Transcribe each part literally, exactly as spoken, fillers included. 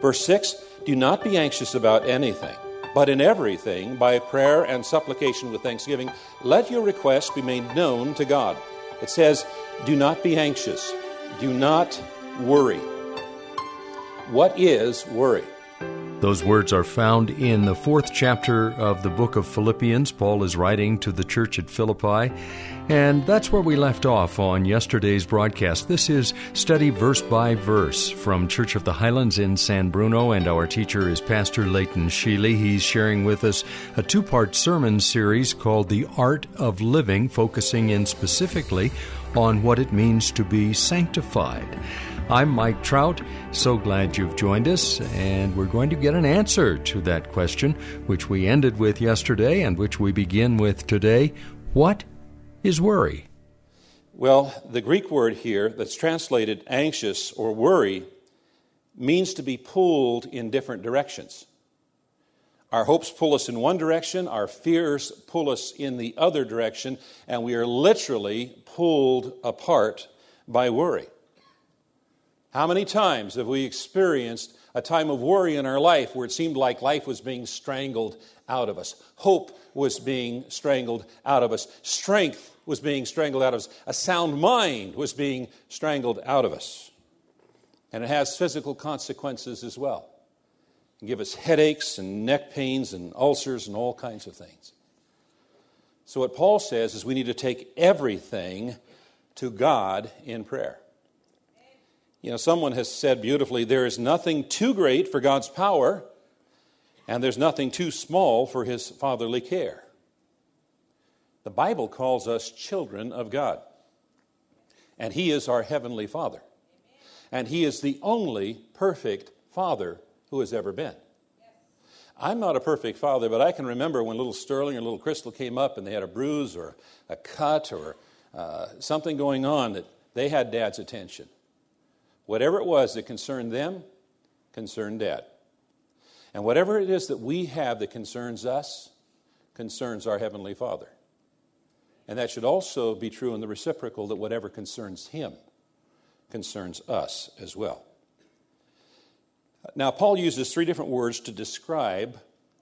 Verse six, do not be anxious about anything, but in everything, by prayer and supplication with thanksgiving, let your requests be made known to God. It says, do not be anxious. Do not worry. What is worry? Those words are found in the fourth chapter of the book of Philippians. Paul is writing to the church at Philippi, and that's where we left off on yesterday's broadcast. This is Study Verse by Verse from Church of the Highlands in San Bruno, and our teacher is Pastor Leighton Sheely. He's sharing with us a two-part sermon series called The Art of Living, focusing in specifically on what it means to be sanctified. I'm Mike Trout, so glad you've joined us, and we're going to get an answer to that question, which we ended with yesterday and which we begin with today. What is worry? Well, the Greek word here that's translated anxious or worry means to be pulled in different directions. Our hopes pull us in one direction, our fears pull us in the other direction, and we are literally pulled apart by worry. How many times have we experienced a time of worry in our life where it seemed like life was being strangled out of us? Hope was being strangled out of us. Strength was being strangled out of us. A sound mind was being strangled out of us. And it has physical consequences as well. It can give us headaches and neck pains and ulcers and all kinds of things. So what Paul says is we need to take everything to God in prayer. You know, someone has said beautifully, there is nothing too great for God's power, and there's nothing too small for his fatherly care. The Bible calls us children of God, and he is our heavenly Father, and he is the only perfect Father who has ever been. I'm not a perfect father, but I can remember when little Sterling or little Crystal came up and they had a bruise or a cut or uh, something going on that they had Dad's attention. Whatever it was that concerned them, concerned Dad. And whatever it is that we have that concerns us, concerns our Heavenly Father. And that should also be true in the reciprocal, that whatever concerns him concerns us as well. Now, Paul uses three different words to describe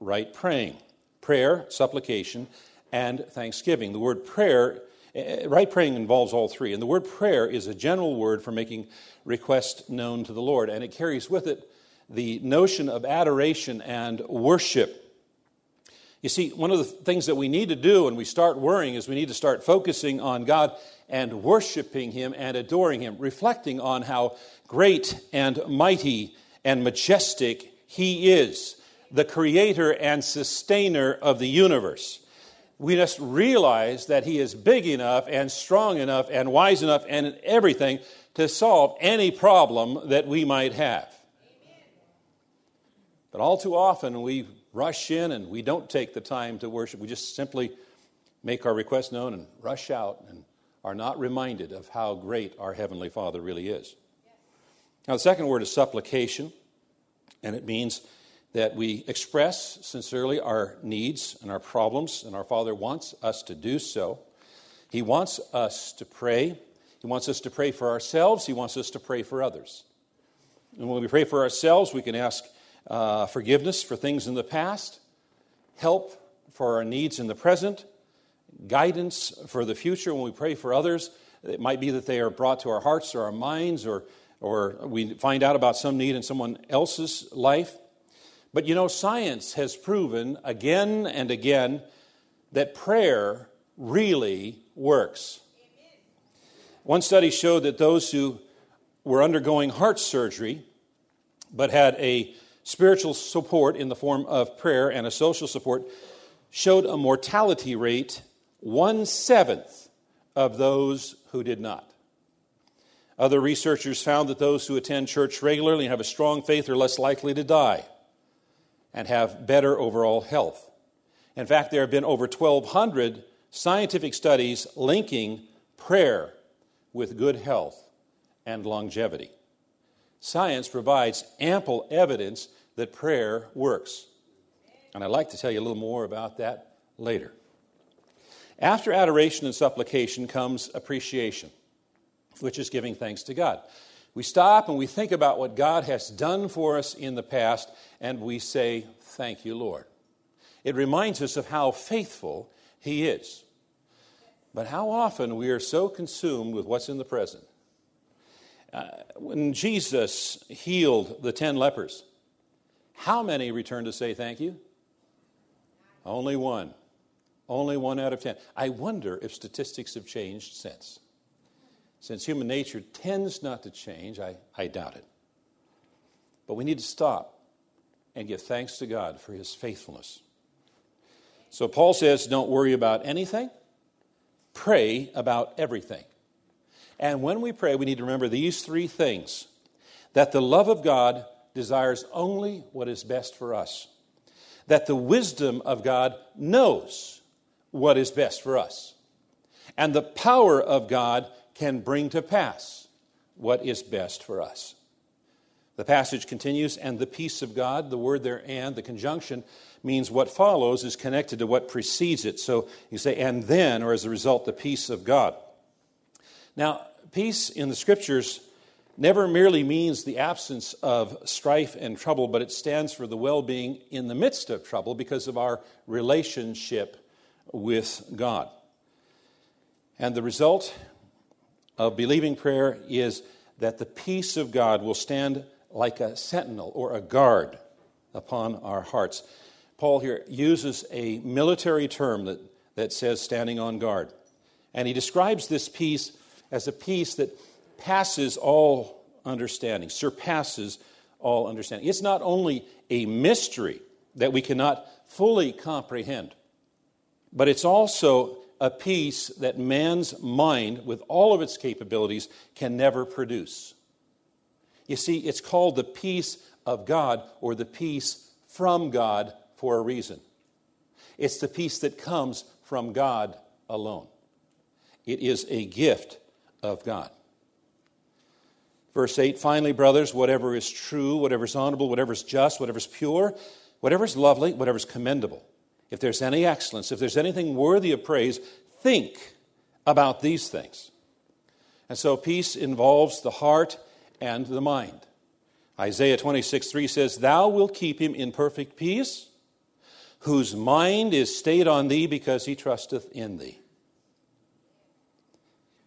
right praying: prayer, supplication, and thanksgiving. The word prayer Right praying involves all three. And the word prayer is a general word for making requests known to the Lord. And it carries with it the notion of adoration and worship. You see, one of the things that we need to do when we start worrying is we need to start focusing on God and worshiping him and adoring him, reflecting on how great and mighty and majestic he is, the creator and sustainer of the universe. We must realize that he is big enough and strong enough and wise enough and everything to solve any problem that we might have. Amen. But all too often we rush in and we don't take the time to worship. We just simply make our request known and rush out and are not reminded of how great our Heavenly Father really is. Yes. Now, the second word is supplication, and it means that we express sincerely our needs and our problems, and our Father wants us to do so. He wants us to pray. He wants us to pray for ourselves. He wants us to pray for others. And when we pray for ourselves, we can ask uh, forgiveness for things in the past, help for our needs in the present, guidance for the future. When we pray for others, it might be that they are brought to our hearts or our minds, or, or we find out about some need in someone else's life. But you know, science has proven again and again that prayer really works. Amen. One study showed that those who were undergoing heart surgery but had a spiritual support in the form of prayer and a social support showed a mortality rate one-seventh of those who did not. Other researchers found that those who attend church regularly and have a strong faith are less likely to die and have better overall health. In fact, there have been over twelve hundred scientific studies linking prayer with good health and longevity. Science provides ample evidence that prayer works. And I'd like to tell you a little more about that later. After adoration and supplication comes appreciation, which is giving thanks to God. We stop and we think about what God has done for us in the past, and we say, thank you, Lord. It reminds us of how faithful He is. But how often we are so consumed with what's in the present. Uh, when Jesus healed the ten lepers, how many returned to say thank you? Only one. Only one out of ten. I wonder if statistics have changed since. Since human nature tends not to change, I, I doubt it. But we need to stop and give thanks to God for His faithfulness. So Paul says, don't worry about anything. Pray about everything. And when we pray, we need to remember these three things. That the love of God desires only what is best for us. That the wisdom of God knows what is best for us. And the power of God can bring to pass what is best for us. The passage continues, and the peace of God, the word there, and the conjunction means what follows is connected to what precedes it. So you say, and then, or as a result, the peace of God. Now, peace in the Scriptures never merely means the absence of strife and trouble, but it stands for the well-being in the midst of trouble because of our relationship with God. And the result of believing prayer is that the peace of God will stand like a sentinel or a guard upon our hearts. Paul here uses a military term that, that says standing on guard. And he describes this peace as a peace that passes all understanding, surpasses all understanding. It's not only a mystery that we cannot fully comprehend, but it's also a peace that man's mind, with all of its capabilities, can never produce. You see, it's called the peace of God or the peace from God for a reason. It's the peace that comes from God alone. It is a gift of God. Verse eight, finally, brothers, whatever is true, whatever is honorable, whatever is just, whatever is pure, whatever is lovely, whatever is commendable. If there's any excellence, if there's anything worthy of praise, think about these things. And so peace involves the heart and the mind. Isaiah twenty-six three says, thou wilt keep him in perfect peace, whose mind is stayed on thee because he trusteth in thee.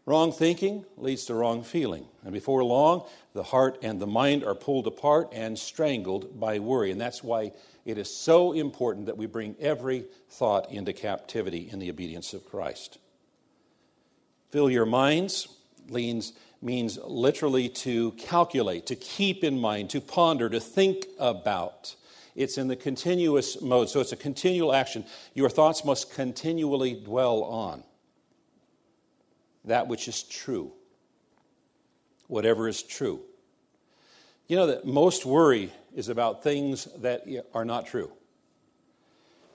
Wrong thinking leads to wrong feeling. And before long, the heart and the mind are pulled apart and strangled by worry. And that's why it is so important that we bring every thought into captivity in the obedience of Christ. Fill your minds means, means literally to calculate, to keep in mind, to ponder, to think about. It's in the continuous mode, so it's a continual action. Your thoughts must continually dwell on that which is true, whatever is true. You know that most worry is about things that are not true.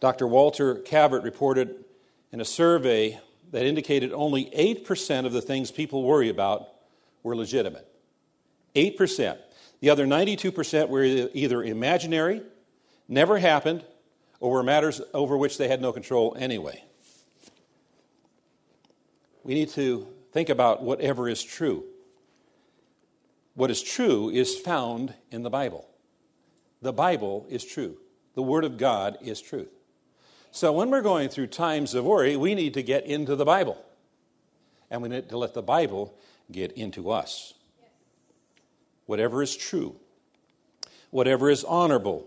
Doctor Walter Cavert reported in a survey that indicated only eight percent of the things people worry about were legitimate. eight percent. The other ninety-two percent were either imaginary, never happened, or were matters over which they had no control anyway. We need to think about whatever is true. What is true is found in the Bible. The Bible is true. The Word of God is truth. So when we're going through times of worry, we need to get into the Bible. And we need to let the Bible get into us. Whatever is true, whatever is honorable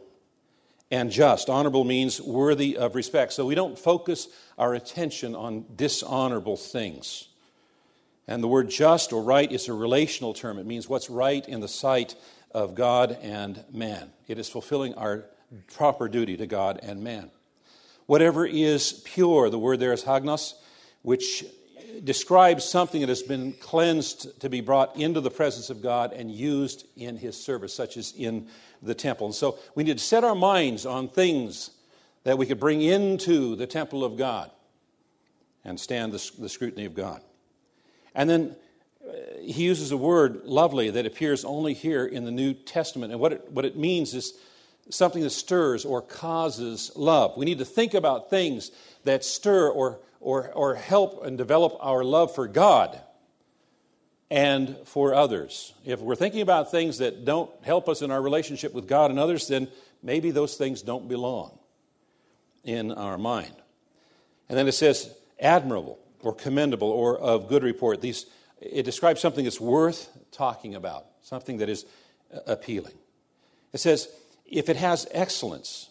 and just. Honorable means worthy of respect. So we don't focus our attention on dishonorable things. And the word just or right is a relational term. It means what's right in the sight of God and man. It is fulfilling our proper duty to God and man. Whatever is pure, the word there is hagnos, which describes something that has been cleansed to be brought into the presence of God and used in his service, such as in the temple. And so we need to set our minds on things that we could bring into the temple of God and stand the, the scrutiny of God. And then he uses a word, lovely, that appears only here in the New Testament. And what it, what it means is something that stirs or causes love. We need to think about things that stir or or or help and develop our love for God and for others. If we're thinking about things that don't help us in our relationship with God and others, then maybe those things don't belong in our mind. And then it says admirable or commendable or of good report. These it describes something that's worth talking about, something that is appealing. It says if it has excellence,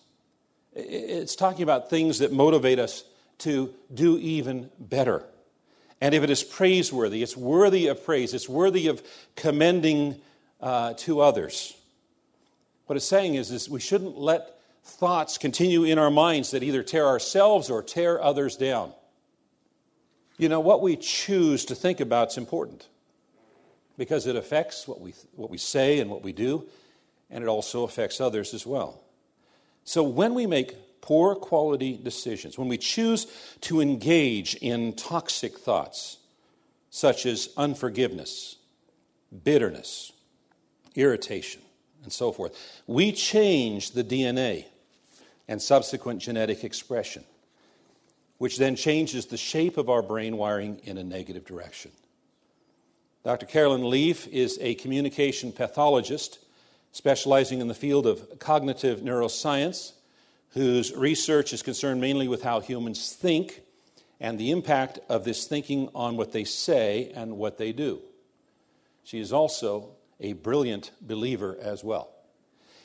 it's talking about things that motivate us to do even better. And if it is praiseworthy, it's worthy of praise, it's worthy of commending uh, to others. What it's saying is, is we shouldn't let thoughts continue in our minds that either tear ourselves or tear others down. You know, what we choose to think about is important because it affects what we what we say and what we do, and it also affects others as well. So when we make poor quality decisions, when we choose to engage in toxic thoughts such as unforgiveness, bitterness, irritation, and so forth, we change the D N A and subsequent genetic expression, which then changes the shape of our brain wiring in a negative direction. Doctor Carolyn Leaf is a communication pathologist specializing in the field of cognitive neuroscience, whose research is concerned mainly with how humans think and the impact of this thinking on what they say and what they do. She is also a brilliant believer as well.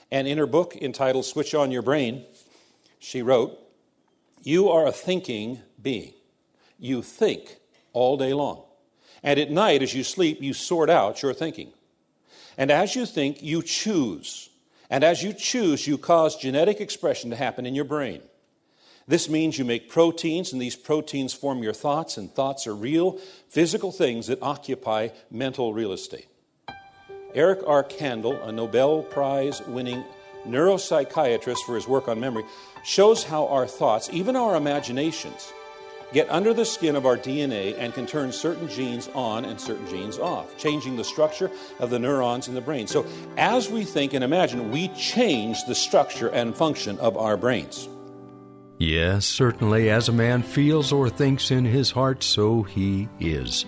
And in her book entitled Switch On Your Brain, she wrote, "You are a thinking being. You think all day long. And at night as you sleep, you sort out your thinking. And as you think, you choose. And as you choose, you cause genetic expression to happen in your brain. This means you make proteins, and these proteins form your thoughts, and thoughts are real, physical things that occupy mental real estate." Eric R. Kandel, a Nobel Prize-winning neuropsychiatrist for his work on memory, shows how our thoughts, even our imaginations, get under the skin of our D N A and can turn certain genes on and certain genes off, changing the structure of the neurons in the brain. So as we think and imagine, we change the structure and function of our brains. Yes, certainly, as a man feels or thinks in his heart, so he is.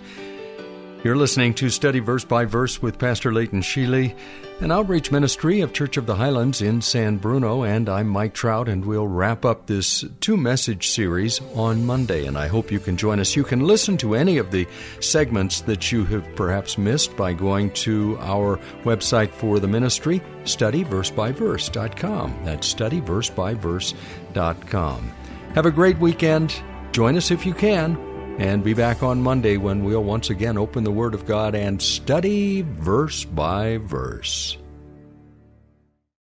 You're listening to Study Verse by Verse with Pastor Leighton Sheely, an outreach ministry of Church of the Highlands in San Bruno, and I'm Mike Trout, and we'll wrap up this two-message series on Monday, and I hope you can join us. You can listen to any of the segments that you have perhaps missed by going to our website for the ministry, study verse by verse dot com. That's study verse by verse dot com. Have a great weekend. Join us if you can. And be back on Monday when we'll once again open the Word of God and study verse by verse.